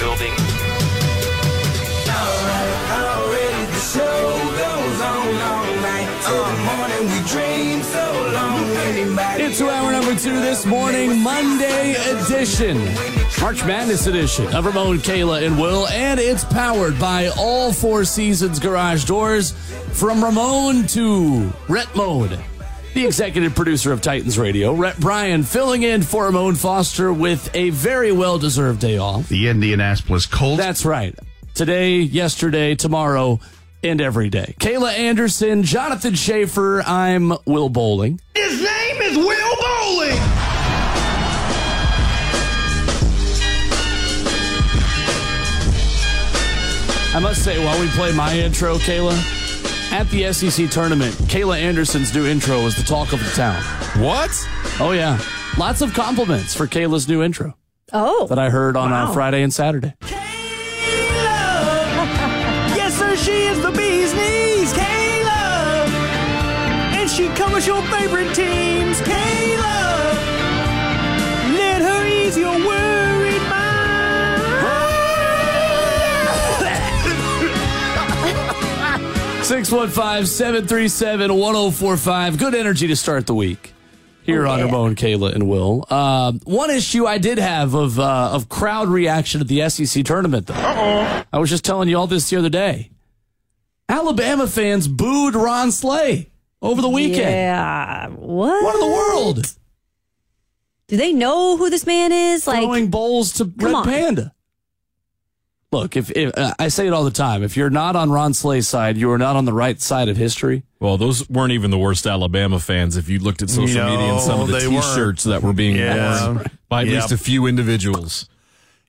Building. It's hour number 2 this morning, Monday edition, March Madness edition of Ramon, Kayla, and Will, and it's powered by All Four Seasons Garage Doors. From Ramon to Rhett Mode, the executive producer of Titans Radio, Rhett Bryan, filling in for Ramon Foster with a very well-deserved day off. The Indianapolis Colts. That's right. Today, yesterday, tomorrow, and every day. Kayla Anderson, Jonathan Schaefer, I'm Will Bowling. His name is Will Bowling! I must say, while we play my intro, Kayla, at the SEC tournament, Kayla Anderson's new intro was the talk of the town. What? Oh, yeah. Lots of compliments for Kayla's new intro. Oh. That I heard on Friday and Saturday. She is the bee's knees, Kayla. And she covers your favorite teams, Kayla. Let her ease your worried mind. 615-737-1045. Good energy to start the week here on Ramon, Kayla, and Will. One issue I did have of crowd reaction at the SEC tournament, though. Uh-oh. I was just telling you all this the other day. Alabama fans booed Ron Slay over the weekend. Yeah, what? What in the world? Do they know who this man is? Like throwing bowls to Red Panda. Look, if I say it all the time, if you're not on Ron Slay's side, you are not on the right side of history. Well, those weren't even the worst Alabama fans. If you looked at social media and some of the T-shirts that were being worn by at least a few individuals,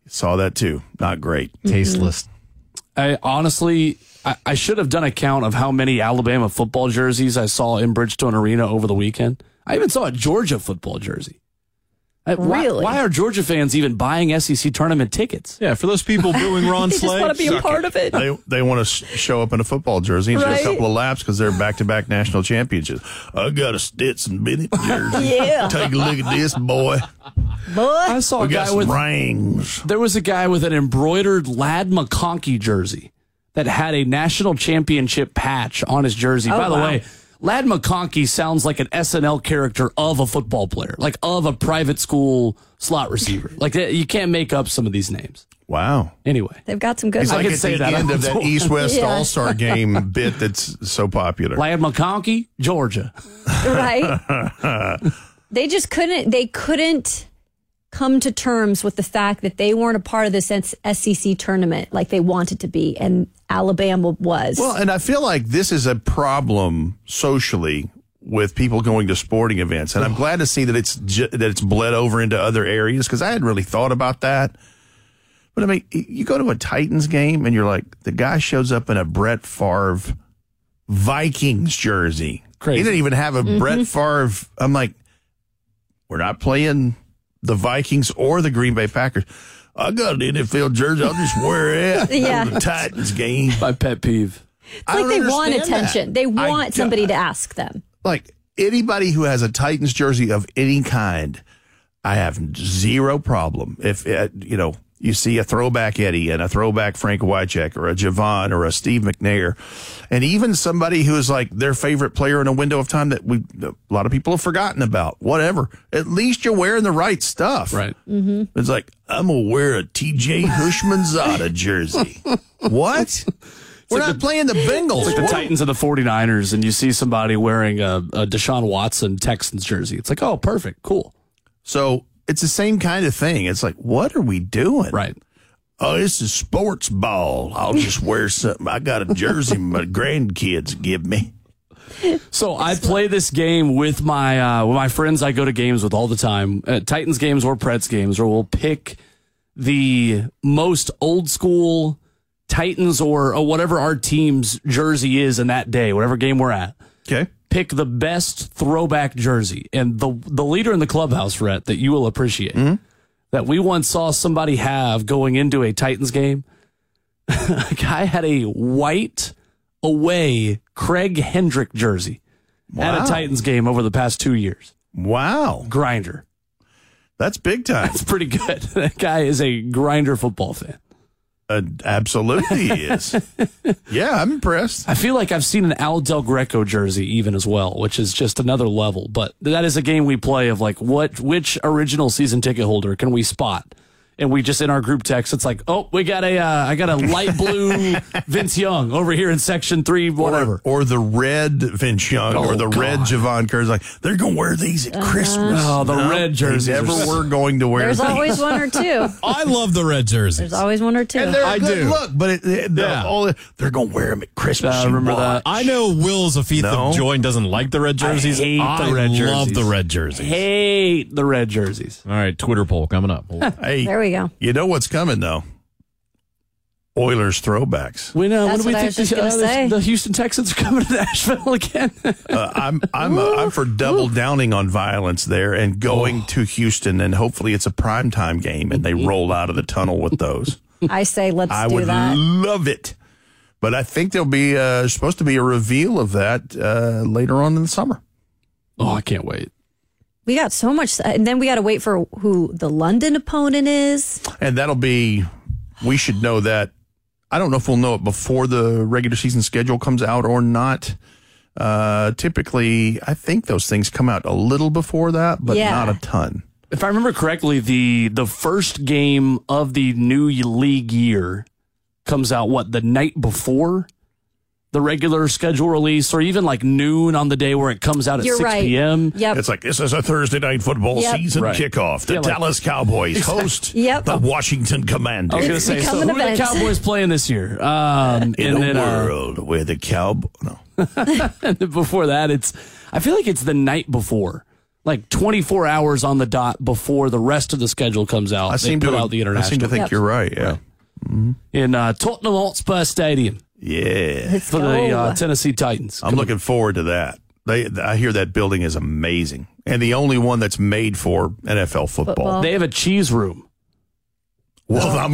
saw that too. Not great, tasteless. I honestly. I should have done a count of how many Alabama football jerseys I saw in Bridgestone Arena over the weekend. I even saw a Georgia football jersey. Really? Why are Georgia fans even buying SEC tournament tickets? Yeah, for those people booing Ron Slay. They just want to be a part of it. They want to show up in a football jersey and do a couple of laps because they're back-to-back national championships. I got a Stetson Bennett jersey. Yeah. Take a look at this, boy. I saw a guy with rings. There was a guy with an embroidered Lad McConkey jersey that had a national championship patch on his jersey. Oh, by the way, Lad McConkey sounds like an SNL character of a football player, like of a private school slot receiver. Like, you can't make up some of these names. Wow. Anyway. They've got some good ones. It's like at the end of that East-West All-Star Game bit that's so popular. Lad McConkey, Georgia. Right? They just couldn't come to terms with the fact that they weren't a part of this SEC tournament like they wanted to be, and Alabama was. Well, and I feel like this is a problem socially with people going to sporting events, and I'm glad to see that it's bled over into other areas, because I hadn't really thought about that. But, I mean, you go to a Titans game, and you're like, the guy shows up in a Brett Favre Vikings jersey. Crazy. He didn't even have a Brett Favre. I'm like, we're not playing the Vikings or the Green Bay Packers. I got an NFL jersey. I'll just wear it on the Titans game. My pet peeve. It's like they want attention. They want somebody to ask them. Like, anybody who has a Titans jersey of any kind, I have zero problem. If, you see a throwback Eddie and a throwback Frank Wycheck or a Javon or a Steve McNair, and even somebody who is like their favorite player in a window of time that a lot of people have forgotten about, whatever. At least you're wearing the right stuff. Right. Mm-hmm. It's like, I'm going to wear a T.J. Hushmanzada jersey. What? We're not playing the Bengals. It's like the Titans and the 49ers, and you see somebody wearing a Deshaun Watson Texans jersey. It's like, oh, perfect, cool. So it's the same kind of thing. It's like, what are we doing? Right. Oh, this is sports ball. I'll just wear something. I got a jersey my grandkids give me. So I play this game with my friends I go to games with all the time, Titans games or Preds games, or we'll pick the most old school Titans or whatever our team's jersey is in that day, whatever game we're at. Okay. Pick the best throwback jersey. And the leader in the clubhouse, Rhett, that you will appreciate, mm-hmm. that we once saw somebody have going into a Titans game, a guy had a white away Craig Hendrick jersey wow. at a Titans game over the past 2 years. Wow. Grinder. That's big time. That's pretty good. That guy is a grinder football fan. Absolutely he is. Yeah, I'm impressed. I feel like I've seen an Al Del Greco jersey even as well, which is just another level. But that is a game we play of like which original season ticket holder can we spot? And we just in our group text, it's like, oh, we got I got a light blue Vince Young over here in section 3, whatever, or the red Vince Young, or the red Javon Curse. Like they're gonna wear these at Christmas. Oh, the red jerseys. Never were going to wear. There's these. Always one or two. I love the red jerseys. There's always one or two. And they're good luck, but they're gonna wear them at Christmas. I remember that. I know Will's Afeet of Joy doesn't like the red jerseys. Hate the red jerseys. All right, Twitter poll coming up. Hey, there we go. You know what's coming though? Oilers throwbacks. The Houston Texans are coming to Nashville again. I'm for double downing on violence there and going to Houston, and hopefully it's a primetime game and they roll out of the tunnel with those. I say I would love it, but I think there'll be supposed to be a reveal of that later on in the summer. Oh, I can't wait. We got so much, and then we got to wait for who the London opponent is. And that'll be, we should know that. I don't know if we'll know it before the regular season schedule comes out or not. Typically, I think those things come out a little before that, but not a ton. If I remember correctly, the first game of the new league year comes out, the night before the regular schedule release, or even like noon on the day where it comes out at 6 p.m. Yep. It's like, this is a Thursday night football season kickoff. The Dallas Cowboys host the Washington Commanders. I was going to say, so who are the Cowboys playing this year? Before that, I feel like it's the night before. Like 24 hours on the dot before the rest of the schedule comes out. I seem to think you're right, yeah. Right. Mm-hmm. In Tottenham Hotspur Stadium. Yeah. Let's for the Tennessee Titans. I'm looking forward to that. I hear that building is amazing. And the only one that's made for NFL football. They have a cheese room. Well, in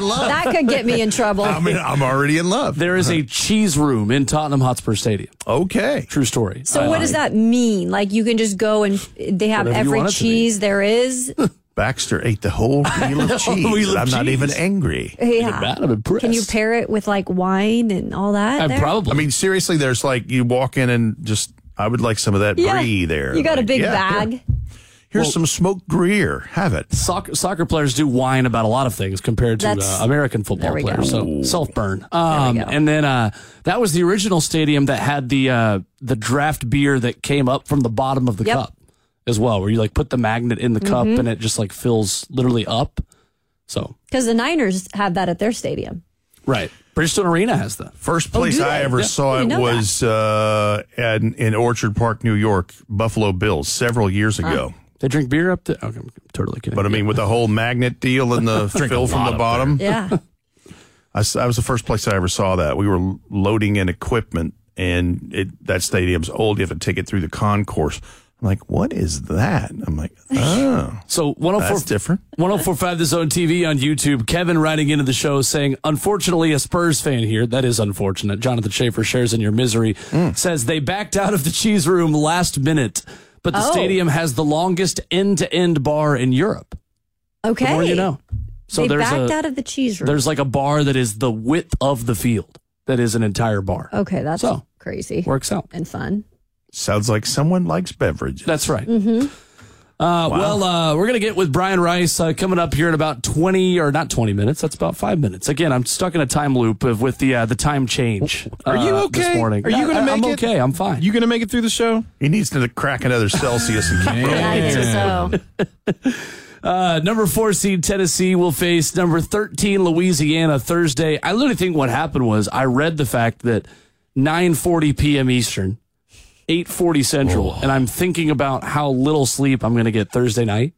love. That could get me in trouble. I mean, I'm already in love. There is a cheese room in Tottenham Hotspur Stadium. Okay. True story. So what does that mean? Like you can just go and they have every cheese there is? Baxter ate the whole wheel of cheese. Not even angry. Yeah. I'm impressed. Can you pair it with like wine and all that? Probably. I mean, seriously, there's like you walk in and just, I would like some of that brie there. You got a big bag. There. Here's some smoked Gruyere. Have it. Soccer players do whine about a lot of things compared to American football players. So self-burn. And then that was the original stadium that had the draft beer that came up from the bottom of the cup. As well, where you like put the magnet in the cup and it just like fills literally up. So, because the Niners have that at their stadium, right? Bridgestone Arena has that. First place I ever saw it was in Orchard Park, New York, Buffalo Bills several years ago. They drink beer up there. Okay, I'm totally kidding. But I mean, with the whole magnet deal and the fill from the bottom, I was the first place I ever saw that. We were loading in equipment, and that stadium's old. You have to take it through the concourse. I'm like, what is that? I'm like, oh. So 104.5 The Zone TV on YouTube. Kevin writing into the show saying, unfortunately, a Spurs fan here. That is unfortunate. Jonathan Schaefer shares in your misery. Says they backed out of the cheese room last minute, but the stadium has the longest end-to-end bar in Europe. Okay. The more you know. So they backed out of the cheese room. There's like a bar that is the width of the field. That is an entire bar. Okay, that's crazy. Works out. And fun. Sounds like someone likes beverages. That's right. Mm-hmm. We're going to get with Brian Rice coming up here in about 20 minutes. That's about 5 minutes. Again, I'm stuck in a time loop with the time change. Are you okay this morning? Are you going to make it? I'm okay. I'm fine. You going to make it through the show? He needs to crack another Celsius and keep rolling. So. Number 4 seed Tennessee will face number 13 Louisiana Thursday. I literally think what happened was I read the fact that 9:40 p.m. Eastern. 8:40 Central, and I'm thinking about how little sleep I'm going to get Thursday night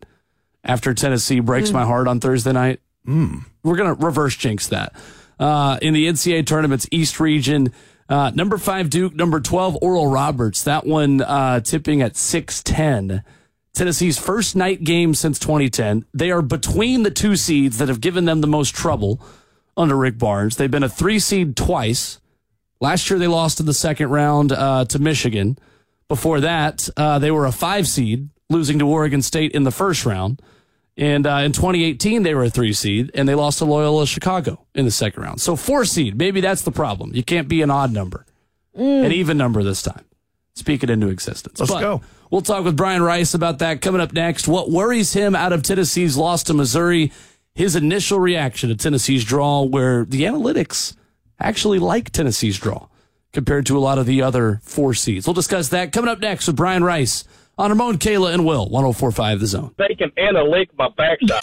after Tennessee breaks my heart on Thursday night We're going to reverse jinx that. In the NCAA tournament's East region, number 5 Duke, number 12 Oral Roberts. That one tipping at 6:10. Tennessee's first night game since 2010. They are between the two seeds that have given them the most trouble under Rick Barnes. They've been a 3 seed twice. Last year they lost in the second round to Michigan. Before that, they were a 5 seed, losing to Oregon State in the first round. And in 2018, they were a 3 seed, and they lost to Loyola Chicago in the second round. So 4 seed, maybe that's the problem. You can't be an odd number, an even number this time. Speak it into existence. Let's go. We'll talk with Brian Rice about that coming up next. What worries him out of Tennessee's loss to Missouri? His initial reaction to Tennessee's draw, where the analytics actually like Tennessee's draw compared to a lot of the other 4 seeds. We'll discuss that coming up next with Brian Rice on Ramon, Kayla, and Will. 104.5 The Zone. Bacon and a lick my backside.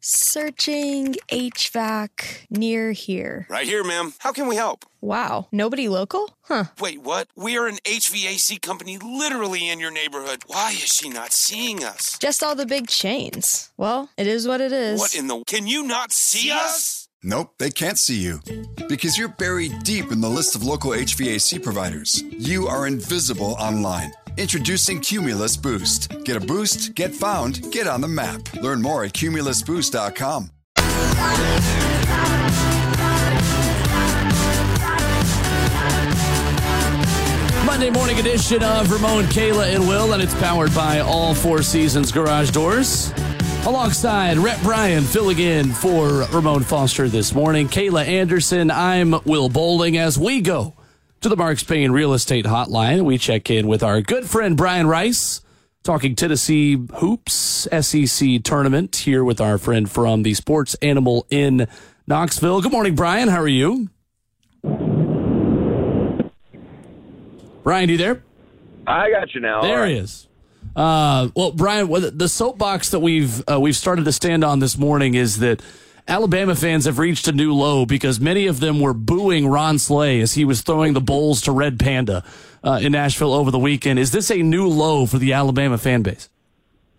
Searching HVAC near here. Right here, ma'am. How can we help? Wow. Nobody local? Huh. Wait, what? We're an HVAC company literally in your neighborhood. Why is she not seeing us? Just all the big chains. Well, it is what it is. What in the... Can you not see us? Nope, they can't see you because you're buried deep in the list of local HVAC providers. You are invisible online. Introducing Cumulus Boost. Get a boost, get found, get on the map. Learn more at cumulusboost.com. Monday morning edition of Ramon, Kayla, and Will, and it's powered by All Four Seasons Garage Doors. Alongside Rhett Bryan filling in for Ramon Foster this morning. Kayla Anderson, I'm Will Bowling. As we go to the Mark Spain Real Estate Hotline, we check in with our good friend Brian Rice, talking Tennessee Hoops SEC Tournament here with our friend from the Sports Animal in Knoxville. Good morning, Brian. How are you? Brian, you there? I got you now. There he is. Well, Brian, the soapbox that we've started to stand on this morning is that Alabama fans have reached a new low because many of them were booing Ron Slay as he was throwing the bowls to Red Panda in Nashville over the weekend. Is this a new low for the Alabama fan base?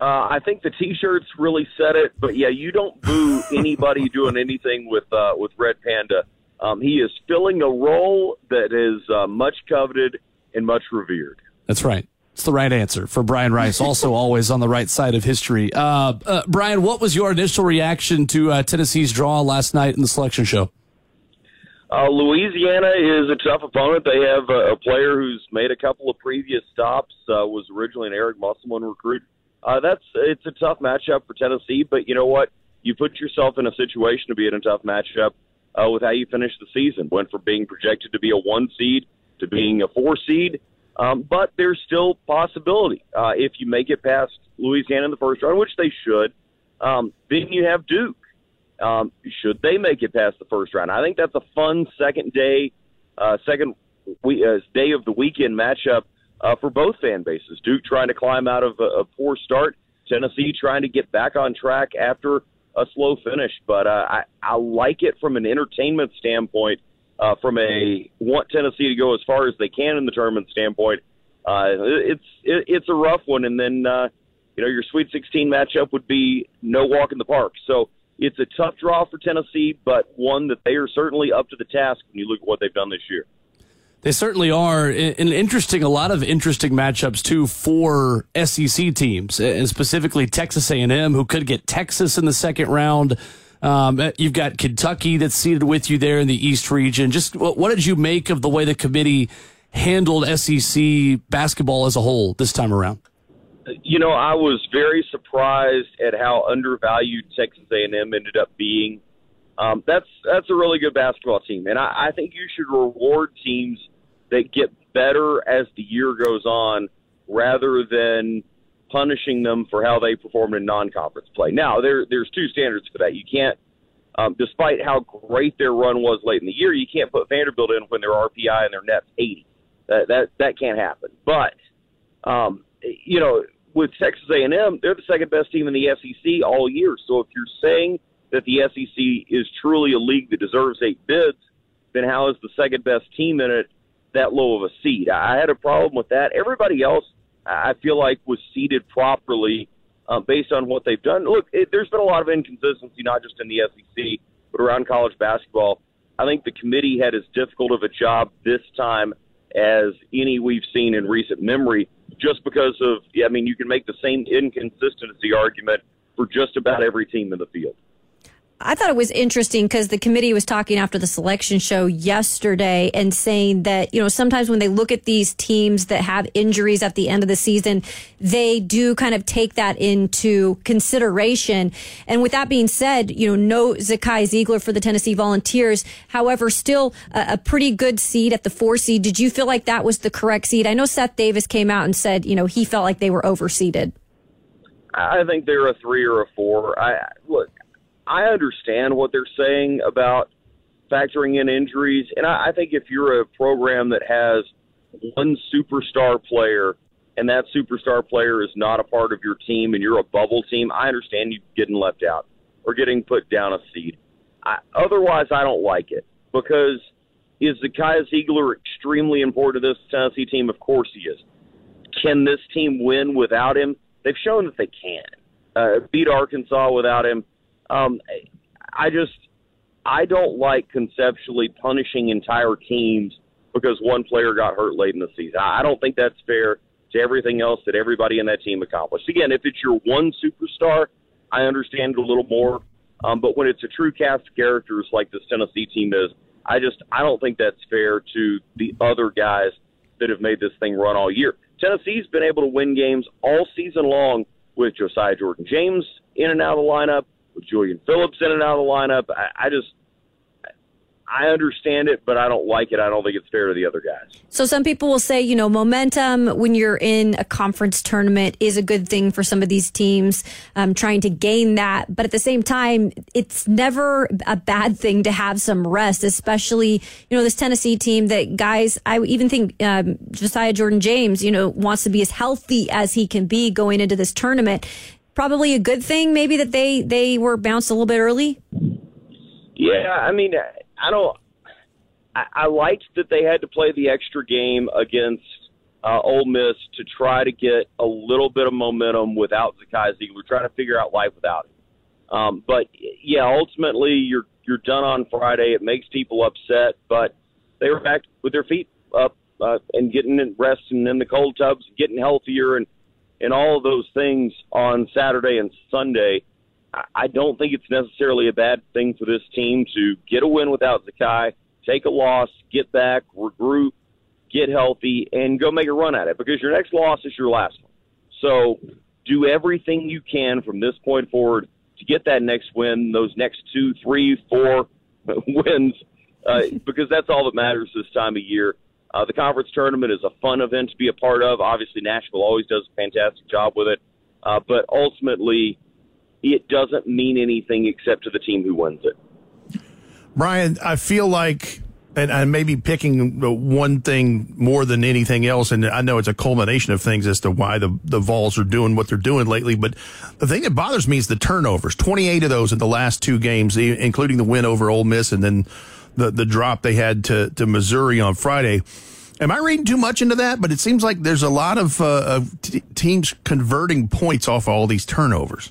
I think the T-shirts really said it, but yeah, you don't boo anybody doing anything with Red Panda. He is filling a role that is much coveted and much revered. That's right. It's the right answer for Brian Rice, also always on the right side of history. Brian, what was your initial reaction to Tennessee's draw last night in the selection show? Louisiana is a tough opponent. They have a player who's made a couple of previous stops, was originally an Eric Musselman recruit. It's a tough matchup for Tennessee, but you know what? You put yourself in a situation to be in a tough matchup with how you finish the season. Went from being projected to be a 1 seed to being a 4 seed. But there's still possibility if you make it past Louisiana in the first round, which they should. Then you have Duke. Should they make it past the first round? I think that's a fun second day of the weekend matchup for both fan bases. Duke trying to climb out of a poor start. Tennessee trying to get back on track after a slow finish. But I like it from an entertainment standpoint. From a want Tennessee to go as far as they can in the tournament standpoint, it's a rough one. And then, your Sweet 16 matchup would be no walk in the park. So it's a tough draw for Tennessee, but one that they are certainly up to the task when you look at what they've done this year. They certainly are. And a lot of interesting matchups, too, for SEC teams, and specifically Texas A&M, who could get Texas in the second round. You've got Kentucky that's seated with you there in the East region. Just what did you make of the way the committee handled SEC basketball as a whole this time around? You know, I was very surprised at how undervalued Texas A&M ended up being. That's a really good basketball team, and I think you should reward teams that get better as the year goes on rather than punishing them for how they performed in non-conference play. Now, there's two standards for that. You can't Despite how great their run was late in the year, you can't put Vanderbilt in when their RPI and their net's 80. That can't happen. But, you know, with Texas A&M, they're the second-best team in the SEC all year. So if you're saying that the SEC is truly a league that deserves 8 bids, then how is the second-best team in it that low of a seed? I had a problem with that. Everybody else, I feel like, was seeded properly based on what they've done. Look, there's been a lot of inconsistency, not just in the SEC, but around college basketball. I think the committee had as difficult of a job this time as any we've seen in recent memory, just because of, I mean, you can make the same inconsistency argument for just about every team in the field. I thought it was interesting because the committee was talking after the selection show yesterday and saying that, you know, sometimes when they look at these teams that have injuries at the end of the season, they do kind of take that into consideration. And with that being said, you know, no Zakai Zeigler for the Tennessee Volunteers. However, still a pretty good seed at the 4 seed. Did you feel like that was the correct seed? I know Seth Davis came out and said, you know, he felt like they were overseeded. I think they're a 3 or a 4. I understand what they're saying about factoring in injuries, and I think if you're a program that has one superstar player and that superstar player is not a part of your team and you're a bubble team, I understand you getting left out or getting put down a seed. Otherwise, I don't like it, because is Zakai Zeigler extremely important to this Tennessee team? Of course he is. Can this team win without him? They've shown that they can. Beat Arkansas without him. I don't like conceptually punishing entire teams because one player got hurt late in the season. I don't think that's fair to everything else that everybody in that team accomplished. Again, if it's your one superstar, I understand it a little more. But when it's a true cast of characters like this Tennessee team is, I don't think that's fair to the other guys that have made this thing run all year. Tennessee's been able to win games all season long with Josiah Jordan-James in and out of the lineup, with Julian Phillips in and out of the lineup. I understand it, but I don't like it. I don't think it's fair to the other guys. So some people will say, you know, momentum when you're in a conference tournament is a good thing for some of these teams, trying to gain that. But at the same time, it's never a bad thing to have some rest, especially, you know, this Tennessee team that guys, I even think Josiah Jordan-James, you know, wants to be as healthy as he can be going into this tournament. Probably a good thing, maybe, that they were bounced a little bit early. Yeah, I mean, I liked that they had to play the extra game against Ole Miss to try to get a little bit of momentum without Zakai Zeigler, trying to figure out life without him. But yeah, ultimately you're done on Friday. It makes people upset, but they were back with their feet up and getting in rest and in the cold tubs, getting healthier and all of those things on Saturday and Sunday. I don't think it's necessarily a bad thing for this team to get a win without Zakai, take a loss, get back, regroup, get healthy, and go make a run at it, because your next loss is your last one. So do everything you can from this point forward to get that next win, those next 2, 3, 4 wins, because that's all that matters this time of year. The conference tournament is a fun event to be a part of. Obviously, Nashville always does a fantastic job with it. But ultimately, it doesn't mean anything except to the team who wins it. Brian, I feel like, and I may be picking one thing more than anything else, and I know it's a culmination of things as to why the Vols are doing what they're doing lately, but the thing that bothers me is the turnovers. 28 of those in the last 2 games, including the win over Ole Miss and then the drop they had to Missouri on Friday. Am I reading too much into that? But it seems like there's a lot of teams converting points off all these turnovers.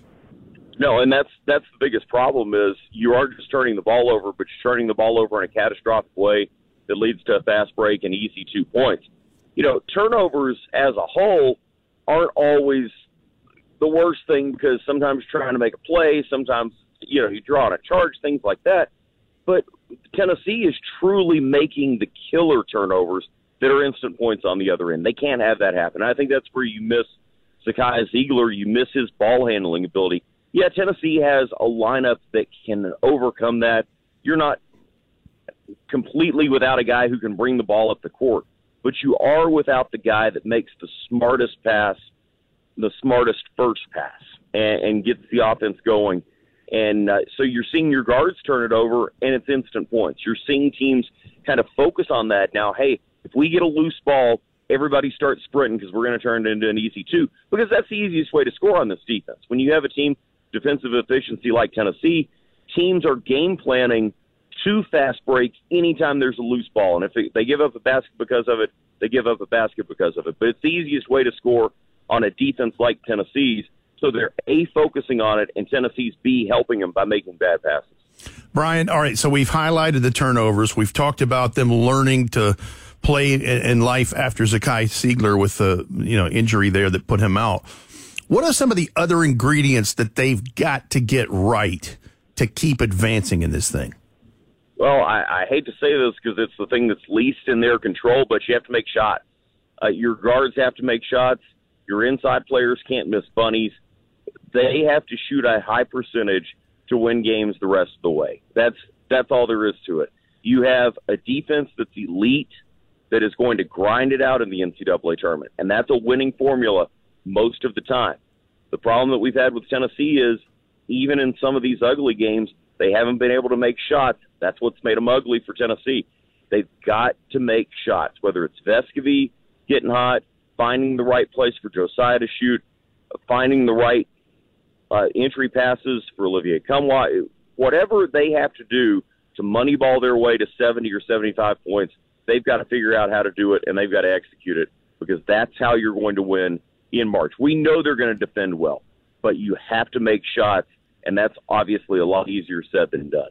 No, and that's the biggest problem is you are just turning the ball over, but you're turning the ball over in a catastrophic way that leads to a fast break and easy 2 points. You know, turnovers as a whole aren't always the worst thing, because sometimes you're trying to make a play, sometimes, you know, you draw on a charge, things like that. But Tennessee is truly making the killer turnovers that are instant points on the other end. They can't have that happen. I think that's where you miss Zakai Zeigler. You miss his ball-handling ability. Yeah, Tennessee has a lineup that can overcome that. You're not completely without a guy who can bring the ball up the court, but you are without the guy that makes the smartest pass, the smartest first pass, and gets the offense going. And so you're seeing your guards turn it over, and it's instant points. You're seeing teams kind of focus on that now. Hey, if we get a loose ball, everybody starts sprinting because we're going to turn it into an easy two, because that's the easiest way to score on this defense. When you have a team defensive efficiency like Tennessee, teams are game planning two fast breaks anytime there's a loose ball. And if they give up a basket because of it, they give up a basket because of it. But it's the easiest way to score on a defense like Tennessee's. So they're A, focusing on it, and Tennessee's B, helping them by making bad passes. Brian, all right, so we've highlighted the turnovers. We've talked about them learning to play in life after Zakai Zeigler with the injury there that put him out. What are some of the other ingredients that they've got to get right to keep advancing in this thing? Well, I hate to say this because it's the thing that's least in their control, but you have to make shots. Your guards have to make shots. Your inside players can't miss bunnies. They have to shoot a high percentage to win games the rest of the way. That's all there is to it. You have a defense that's elite that is going to grind it out in the NCAA tournament, and that's a winning formula most of the time. The problem that we've had with Tennessee is even in some of these ugly games, they haven't been able to make shots. That's what's made them ugly for Tennessee. They've got to make shots, whether it's Vescovy getting hot, finding the right place for Josiah to shoot, finding the right entry passes for Olivier Kumwa, whatever they have to do to moneyball their way to 70 or 75 points, they've got to figure out how to do it, and they've got to execute it, because that's how you're going to win in March. We know they're going to defend well, but you have to make shots, and that's obviously a lot easier said than done.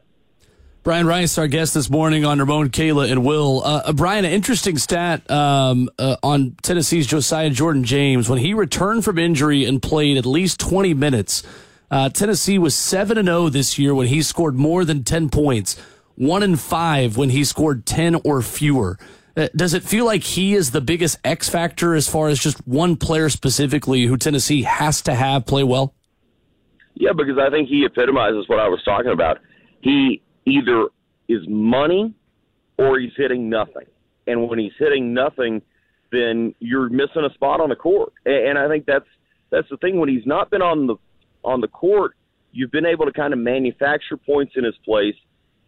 Brian Rice, our guest this morning on Ramon, Kayla, and Will. Brian, an interesting stat on Tennessee's Josiah Jordan-James. When he returned from injury and played at least 20 minutes, Tennessee was 7-0 this year when he scored more than 10 points, 1-5 when he scored 10 or fewer. Does it feel like he is the biggest X factor as far as just one player specifically who Tennessee has to have play well? Yeah, because I think he epitomizes what I was talking about. He either is money or he's hitting nothing. And when he's hitting nothing, then you're missing a spot on the court. And I think that's the thing. When he's not been on the court, you've been able to kind of manufacture points in his place.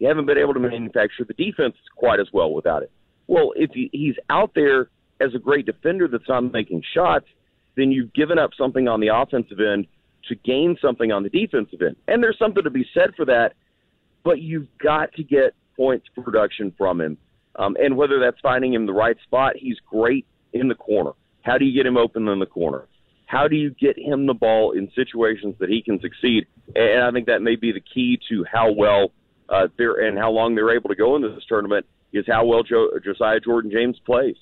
You haven't been able to manufacture the defense quite as well without it. Well, if he's out there as a great defender that's not making shots, then you've given up something on the offensive end to gain something on the defensive end. And there's something to be said for that. But you've got to get points production from him. And whether that's finding him the right spot, he's great in the corner. How do you get him open in the corner? How do you get him the ball in situations that he can succeed? And I think that may be the key to how well they're and how long they're able to go into this tournament is how well Josiah Jordan-James plays.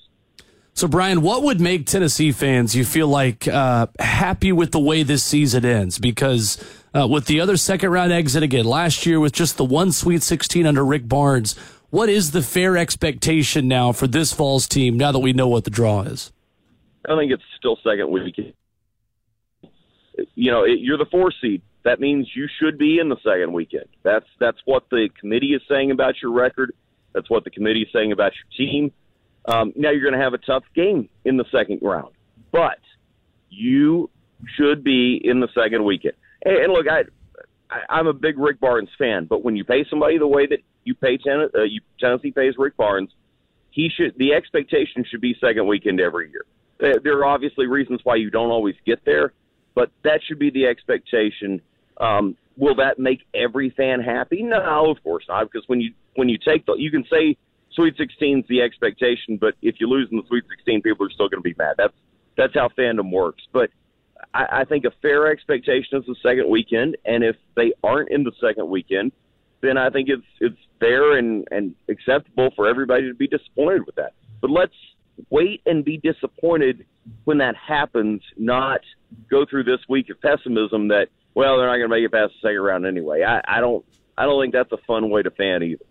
So, Brian, what would make Tennessee fans, you feel like, happy with the way this season ends? Because with the other second-round exit again last year with just the one Sweet 16 under Rick Barnes, what is the fair expectation now for this Vols team now that we know what the draw is? I think it's still second week. You're the 4 seed. That means you should be in the second weekend. That's what the committee is saying about your record. That's what the committee is saying about your team. Now you're going to have a tough game in the second round, but you should be in the second weekend. And look, I'm a big Rick Barnes fan, but when you pay somebody the way that you pay Tennessee pays Rick Barnes, the expectation should be second weekend every year. There are obviously reasons why you don't always get there, but that should be the expectation. Will that make every fan happy? No, of course not, because when you take you can say Sweet 16's the expectation, but if you lose in the Sweet 16, people are still going to be mad. That's how fandom works. But I think a fair expectation is the second weekend, and if they aren't in the second weekend, then I think it's fair and acceptable for everybody to be disappointed with that. But let's wait and be disappointed when that happens, not go through this week of pessimism that, well, they're not going to make it past the second round anyway. I don't think that's a fun way to fan either.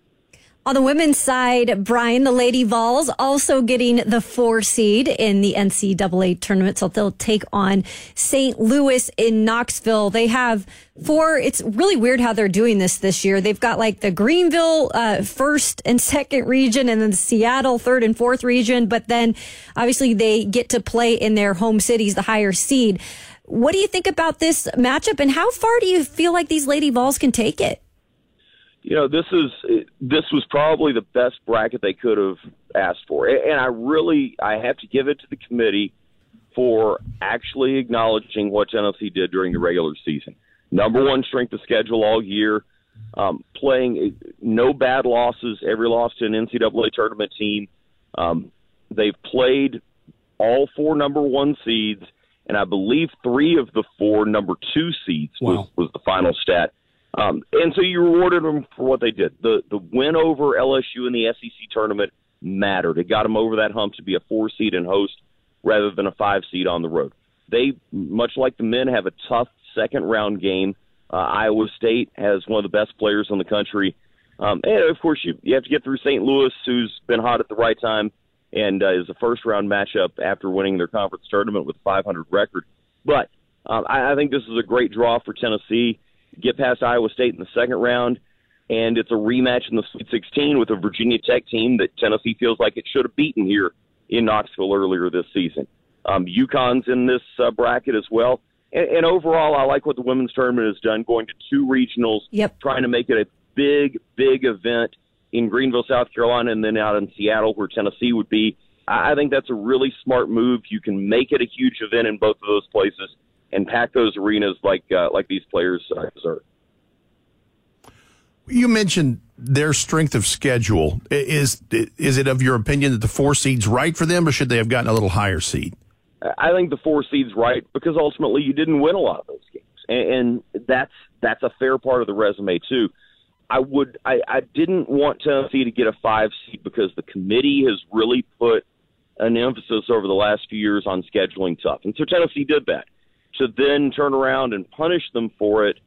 On the women's side, Brian, the Lady Vols also getting the 4 seed in the NCAA tournament. So they'll take on St. Louis in Knoxville. They have 4. It's really weird how they're doing this year. They've got like the Greenville first and second region, and then Seattle third and fourth region. But then obviously they get to play in their home cities, the higher seed. What do you think about this matchup, and how far do you feel like these Lady Vols can take it? You know, this was probably the best bracket they could have asked for, and I have to give it to the committee for actually acknowledging what Tennessee did during the regular season. Number one strength of schedule all year, playing no bad losses, every loss to an NCAA tournament team. They've played all four number one seeds, and I believe three of the four number two seeds was the final stat. And so you rewarded them for what they did. The win over LSU in the SEC tournament mattered. It got them over that hump to be a four seed and host rather than a five seed on the road. They, much like the men, have a tough second round game. Iowa State has one of the best players in the country. And, of course, you have to get through St. Louis, who's been hot at the right time and is a first round matchup after winning their conference tournament with a 500 record. But I think this is a great draw for Tennessee. Get past Iowa State in the second round, and it's a rematch in the Sweet 16 with a Virginia Tech team that Tennessee feels like it should have beaten here in Knoxville earlier this season. UConn's in this bracket as well. And overall, I like what the women's tournament has done, going to two regionals, trying to make it a big, big event in Greenville, South Carolina, and then out in Seattle where Tennessee would be. I think that's a really smart move. You can make it a huge event in both of those places and pack those arenas like these players deserve. You mentioned their strength of schedule. Is it of your opinion that the four seed's right for them, or should they have gotten a little higher seed? I think the four seed's right because ultimately you didn't win a lot of those games, and that's a fair part of the resume too. I didn't want Tennessee to get a five seed because the committee has really put an emphasis over the last few years on scheduling tough, and so Tennessee did that. To then turn around and punish them for it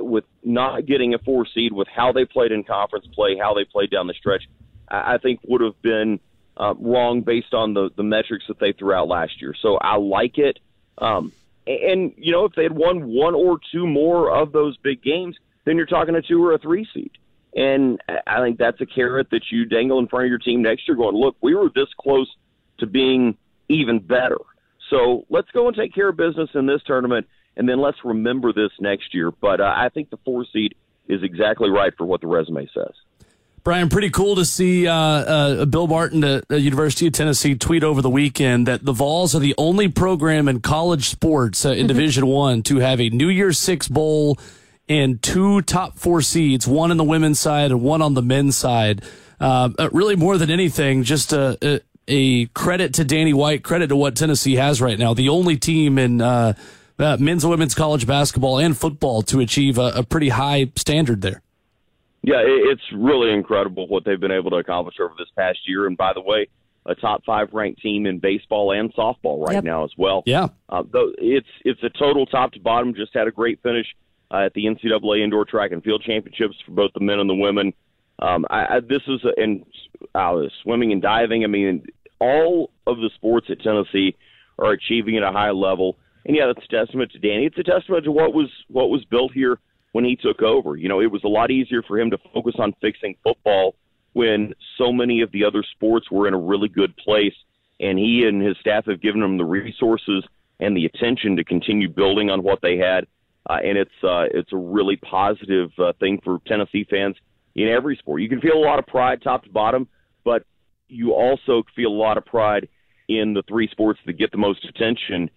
with not getting a four seed, with how they played in conference play, how they played down the stretch, I think would have been wrong based on the metrics that they threw out last year. So I like it. And, you know, if they had won one or two more of those big games, then you're talking a two or a three seed. And I think that's a carrot that you dangle in front of your team next year going, look, we were this close to being even better. So let's go and take care of business in this tournament, and then let's remember this next year. But I think the four seed is exactly right for what the resume says. Brian, pretty cool to see Bill Martin at the University of Tennessee tweet over the weekend that the Vols are the only program in college sports in Division I to have a New Year's Six Bowl and two top four seeds, one on the women's side and one on the men's side. Really more than anything, just a credit to Danny White, credit to what Tennessee has right now. The only team in men's and women's college basketball and football to achieve a pretty high standard there. Yeah, it's really incredible what they've been able to accomplish over this past year. And by the way, a top 5 ranked team in baseball and softball right now as well. Yeah. Though it's a total top to bottom. Just had a great finish at the NCAA Indoor Track and Field Championships for both the men and the women. Swimming and diving. I mean, all of the sports at Tennessee are achieving at a high level. And, yeah, that's a testament to Danny. It's a testament to what was built here when he took over. You know, it was a lot easier for him to focus on fixing football when so many of the other sports were in a really good place. And he and his staff have given him the resources and the attention to continue building on what they had. And it's a really positive thing for Tennessee fans in every sport. You can feel a lot of pride top to bottom, but you also feel a lot of pride in the three sports that get the most attention,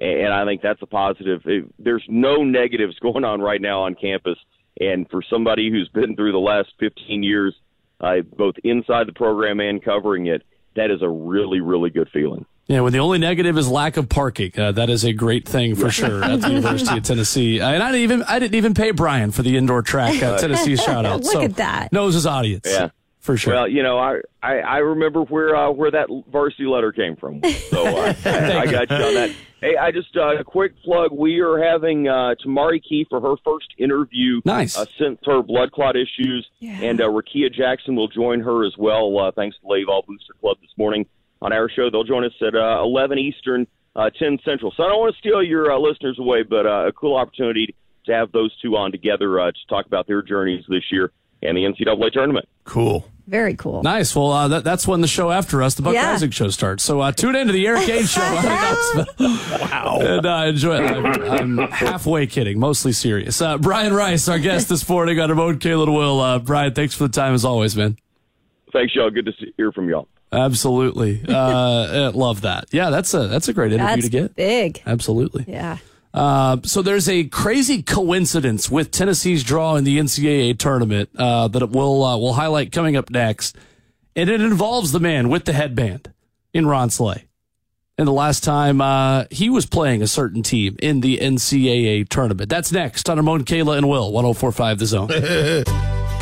and I think that's a positive. There's no negatives going on right now on campus, and for somebody who's been through the last 15 years, both inside the program and covering it, that is a really, really good feeling. Yeah, well, the only negative is lack of parking. That is a great thing for sure at the University of Tennessee. And I didn't even pay Brian for the indoor track Tennessee shout-out. Look at that. Knows his audience. Yeah. For sure. Well, you know, I remember where that varsity letter came from. So I got you on that. Hey, I just a quick plug. We are having Tamari Key for her first interview. Nice. Since her blood clot issues, and Rakia Jackson will join her as well. Thanks to Lady Vol Booster Club this morning on our show. They'll join us at 11 Eastern, 10 Central. So I don't want to steal your listeners away, but a cool opportunity to have those two on together to talk about their journeys this year. and the NCAA tournament. Cool. Very cool. Nice. Well, that's when the show after us, the Buck Rising show, starts. So tune into the Eric Gaines show. Wow. And enjoy it. I'm halfway kidding, mostly serious. Brian Rice, our guest this morning on Ramon, Kayla, and Will. Brian, thanks for the time as always, man. Thanks, y'all. Good to hear from y'all. Absolutely. Love that. Yeah, that's a great interview to get. Big. Absolutely. Yeah. So there's a crazy coincidence with Tennessee's draw in the NCAA tournament that we'll highlight coming up next. And it involves the man with the headband in Ron Slay. And the last time he was playing a certain team in the NCAA tournament. That's next on Ramon, Kayla, and Will, 104.5 The Zone.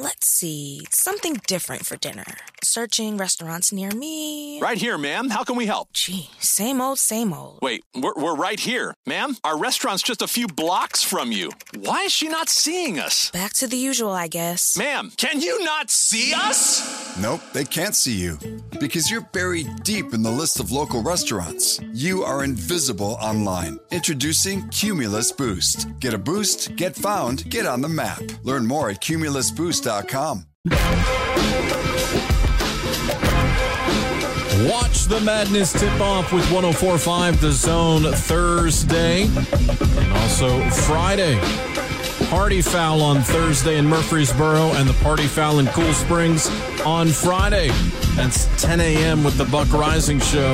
Let's see, something different for dinner. Searching restaurants near me. Right here, ma'am. How can we help? Gee, same old, same old. Wait, we're right here. Ma'am, our restaurant's just a few blocks from you. Why is she not seeing us? Back to the usual, I guess. Ma'am, can you not see us? Nope, they can't see you. Because you're buried deep in the list of local restaurants. You are invisible online. Introducing Cumulus Boost. Get a boost, get found, get on the map. Learn more at CumulusBoost.com. Watch the madness tip off with 104.5 The Zone Thursday and also Friday. Party foul on Thursday in Murfreesboro and the party foul in Cool Springs on Friday. That's 10 a.m. with the Buck Rising Show.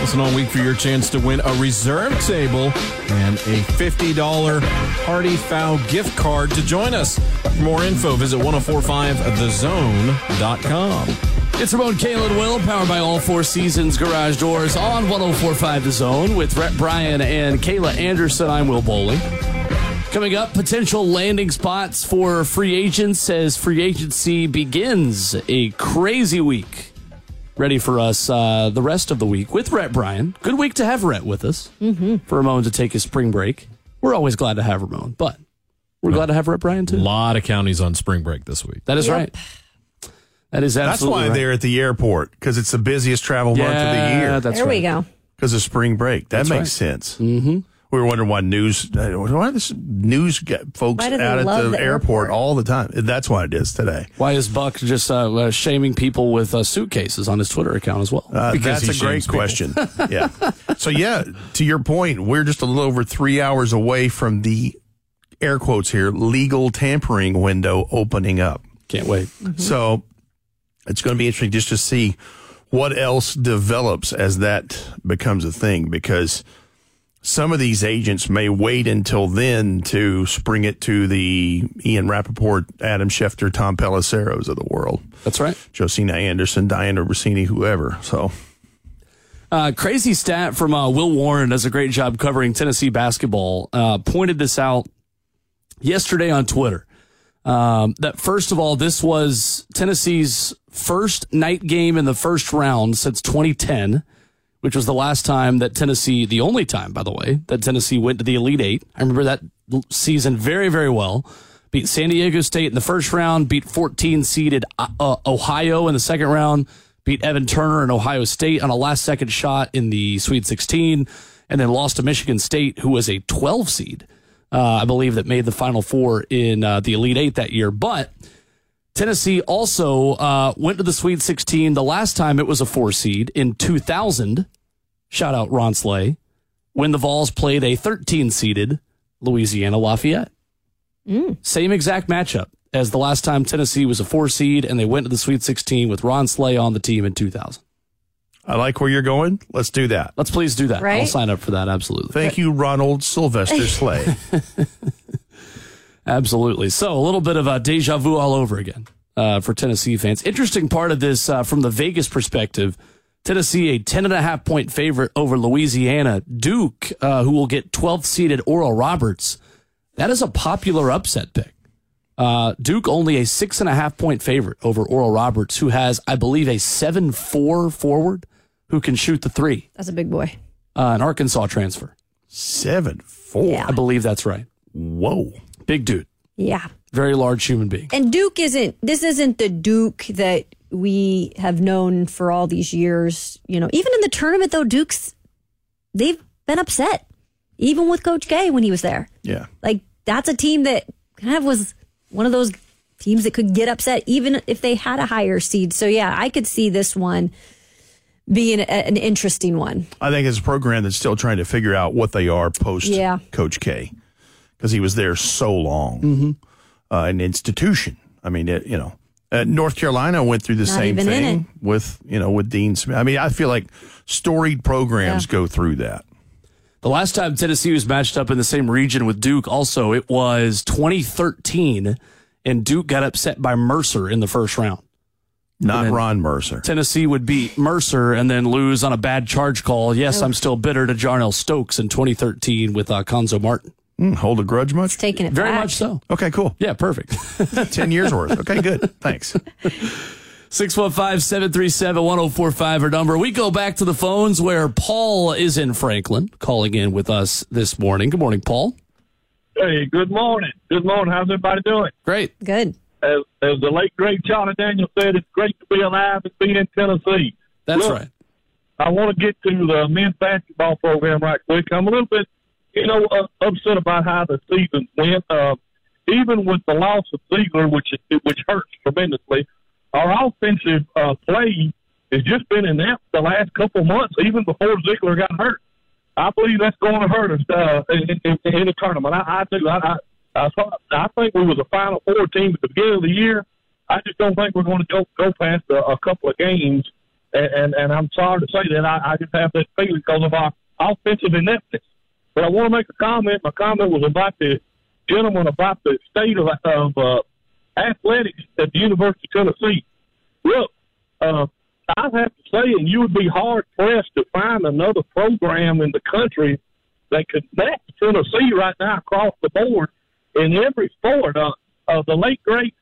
Listen all week for your chance to win a reserve table and a $50 party foul gift card to join us. For more info, visit 1045thezone.com. It's Ramon, Kayla, and Will, powered by All Four Seasons Garage Doors on 104.5 The Zone with Rhett Bryan and Kayla Anderson. I'm Will Bowling. Coming up, potential landing spots for free agents as free agency begins a crazy week. Ready for us the rest of the week with Rhett Bryan. Good week to have Rhett with us for Ramon to take his spring break. We're always glad to have Ramon, but we're glad to have Rhett Bryan too. A lot of counties on spring break this week. That is right. That is absolutely right. That's why they're at the airport, because it's the busiest travel month of the year. That's there we go. Because of spring break. That makes sense. Mm-hmm. We were wondering why news folks out at the airport all the time. That's why it is today. Why is Buck just shaming people with suitcases on his Twitter account as well? That's a great question. Yeah. So, to your point, we're just a little over 3 hours away from the, air quotes here, legal tampering window opening up. Can't wait. Mm-hmm. So it's going to be interesting just to see what else develops as that becomes a thing, because some of these agents may wait until then to spring it to the Ian Rappaport, Adam Schefter, Tom Pelisseros of the world. That's right. Josina Anderson, Diana Rossini, whoever. So, crazy stat from Will Warren, does a great job covering Tennessee basketball, pointed this out yesterday on Twitter. That, first of all, this was Tennessee's first night game in the first round since 2010. Which was the last time that Tennessee, the only time, by the way, that Tennessee went to the Elite Eight. I remember that season very, very well. Beat San Diego State in the first round, beat 14-seeded Ohio in the second round, beat Evan Turner and Ohio State on a last-second shot in the Sweet 16, and then lost to Michigan State, who was a 12-seed, I believe, that made the Final Four in the Elite Eight that year. But Tennessee also went to the Sweet 16. The last time it was a 4-seed in 2000. Shout out Ron Slay. When the Vols played a 13-seeded Louisiana Lafayette. Same exact matchup as the last time Tennessee was a 4-seed and they went to the Sweet 16 with Ron Slay on the team in 2000. I like where you're going. Let's do that. Let's please do that. Right? I'll sign up for that. Absolutely. Thank you, Ronald Sylvester Slay. Absolutely. So a little bit of a deja vu all over again for Tennessee fans. Interesting part of this from the Vegas perspective, Tennessee, a 10.5-point favorite over Louisiana. Duke, who will get 12th-seeded Oral Roberts. That is a popular upset pick. Duke only a 6.5-point favorite over Oral Roberts, who has, I believe, a 7'4" forward who can shoot the three. That's a big boy. An Arkansas transfer. 7'4". Yeah. I believe that's right. Whoa. Big dude. Yeah. Very large human being. And Duke isn't, this isn't the Duke that we have known for all these years. You know, even in the tournament, though, Duke's, they've been upset. Even with Coach K when he was there. Yeah. Like, that's a team that kind of was one of those teams that could get upset even if they had a higher seed. So, yeah, I could see this one being an interesting one. I think it's a program that's still trying to figure out what they are post Coach K, because he was there so long. Mm-hmm. An institution. I mean, it, you know. North Carolina went through the same thing with, you know, with Dean Smith. I mean, I feel like storied programs go through that. The last time Tennessee was matched up in the same region with Duke, also, it was 2013, and Duke got upset by Mercer in the first round. Not Ron Mercer. Tennessee would beat Mercer and then lose on a bad charge call. Yes, I'm still bitter to Jarnell Stokes in 2013 with Conzo Martin. Hold a grudge much? It's taking it very back. Much so. Okay, cool. Yeah, perfect. 10 years worth. Okay, good. Thanks. 615-737-1045 our number. We go back to the phones where Paul is in Franklin calling in with us this morning. Good morning, Paul. Hey, good morning. Good morning. How's everybody doing? Great. Good. As the late, great Johnny Daniels said, it's great to be alive and be in Tennessee. That's right. I want to get to the men's basketball program right quick. I'm a little bit upset about how the season went. Even with the loss of Zeigler, which hurts tremendously, our offensive play has just been inept the last couple months, even before Zeigler got hurt. I believe that's going to hurt us in the tournament. I think we was a Final Four team at the beginning of the year. I just don't think we're going to go past a couple of games, and I'm sorry to say that I just have that feeling because of our offensive ineptness. But I want to make a comment. My comment was about the gentleman about the state of athletics at the University of Tennessee. Look, I have to say, and you would be hard-pressed to find another program in the country that could match Tennessee right now across the board in every sport. The late, great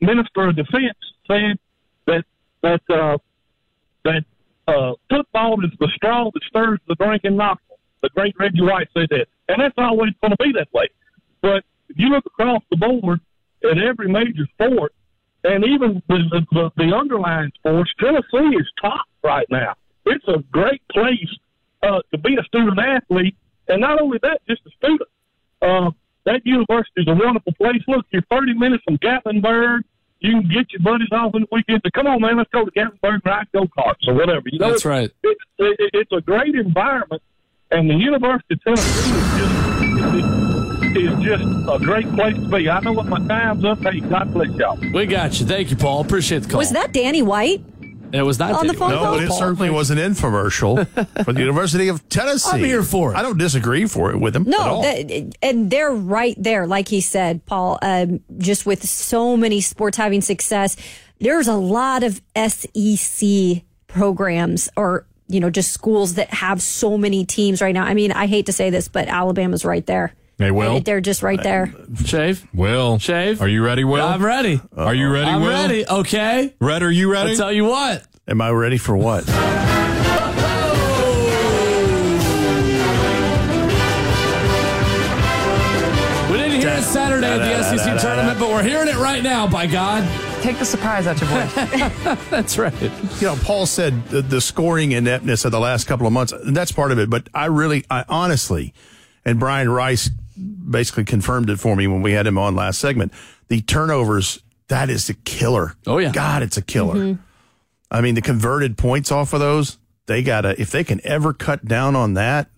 Minister of Defense said that football is the straw that stirs the drink in Knoxville. The great Reggie White said that. And that's always going to be that way. But if you look across the board at every major sport, and even the underlying sports, Tennessee is top right now. It's a great place to be a student athlete. And not only that, just a student. That university is a wonderful place. Look, you're 30 minutes from Gatlinburg. You can get your buddies off on the weekend. Come on, man, let's go to Gatlinburg and ride go-karts or whatever. You know, that's right. It's a great environment, and the University of Tennessee is just a great place to be. I know what my time's up. Hey, God bless y'all. We got you. Thank you, Paul. Appreciate the call. Was that Danny White? It was not on the phone. No, but it certainly was an infomercial for the University of Tennessee. I'm here for it. I don't disagree for it with them. No, at all. And they're right there, like he said, Paul. Just with so many sports having success, there's a lot of SEC programs or just schools that have so many teams right now. I mean, I hate to say this, but Alabama's right there. Hey, Will. They're just right there. Shave. Will. Shave. Are you ready, Will? I'm ready. Are you ready, Will? I'm ready. Okay. Red, are you ready? I'll tell you what. Am I ready for what? We didn't hear it Saturday at the SEC tournament, but we're hearing it right now, by God. Take the surprise out your voice. That's right. Paul said the scoring ineptness of the last couple of months, and that's part of it, but I honestly, and Brian Rice basically confirmed it for me when we had him on last segment. The turnovers, that is a killer. Oh, yeah. God, it's a killer. Mm-hmm. I mean, the converted points off of those, if they can ever cut down on that,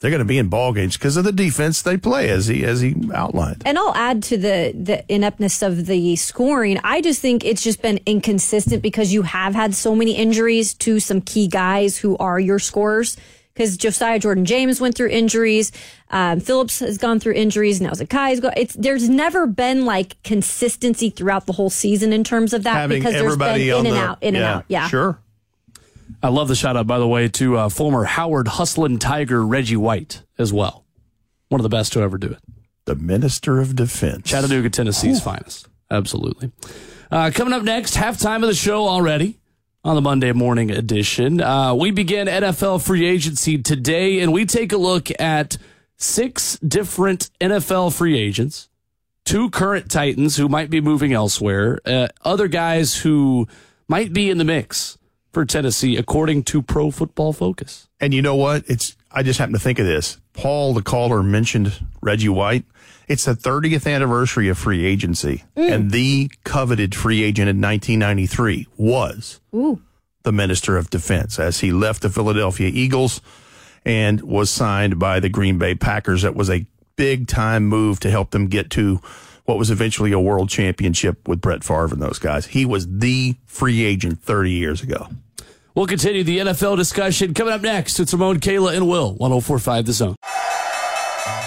they're going to be in ball games because of the defense they play, as he outlined. And I'll add to the ineptness of the scoring. I just think it's just been inconsistent because you have had so many injuries to some key guys who are your scorers. Because Josiah Jordan-James went through injuries, Phillips has gone through injuries, now Zakai's gone. There's never been like consistency throughout the whole season in terms of that. Having because everybody there's been in and out. Yeah, sure. I love the shout out, by the way, to former Howard Hustlin' Tiger Reggie White as well. One of the best to ever do it. the Minister of Defense. Chattanooga, Tennessee's finest. Absolutely. Coming up next, halftime of the show already on the Monday morning edition. We begin NFL free agency today, and we take a look at 6 different NFL free agents, 2 current Titans who might be moving elsewhere, other guys who might be in the mix for Tennessee, according to Pro Football Focus. And you know what? I just happened to think of this. Paul, the caller, mentioned Reggie White. It's the 30th anniversary of free agency, and the coveted free agent in 1993 was the Minister of Defense, as he left the Philadelphia Eagles and was signed by the Green Bay Packers. That was a big-time move to help them get to what was eventually a world championship with Brett Favre and those guys. He was the free agent 30 years ago. We'll continue the NFL discussion coming up next. It's Ramon, Kayla, and Will, 104.5 The Zone.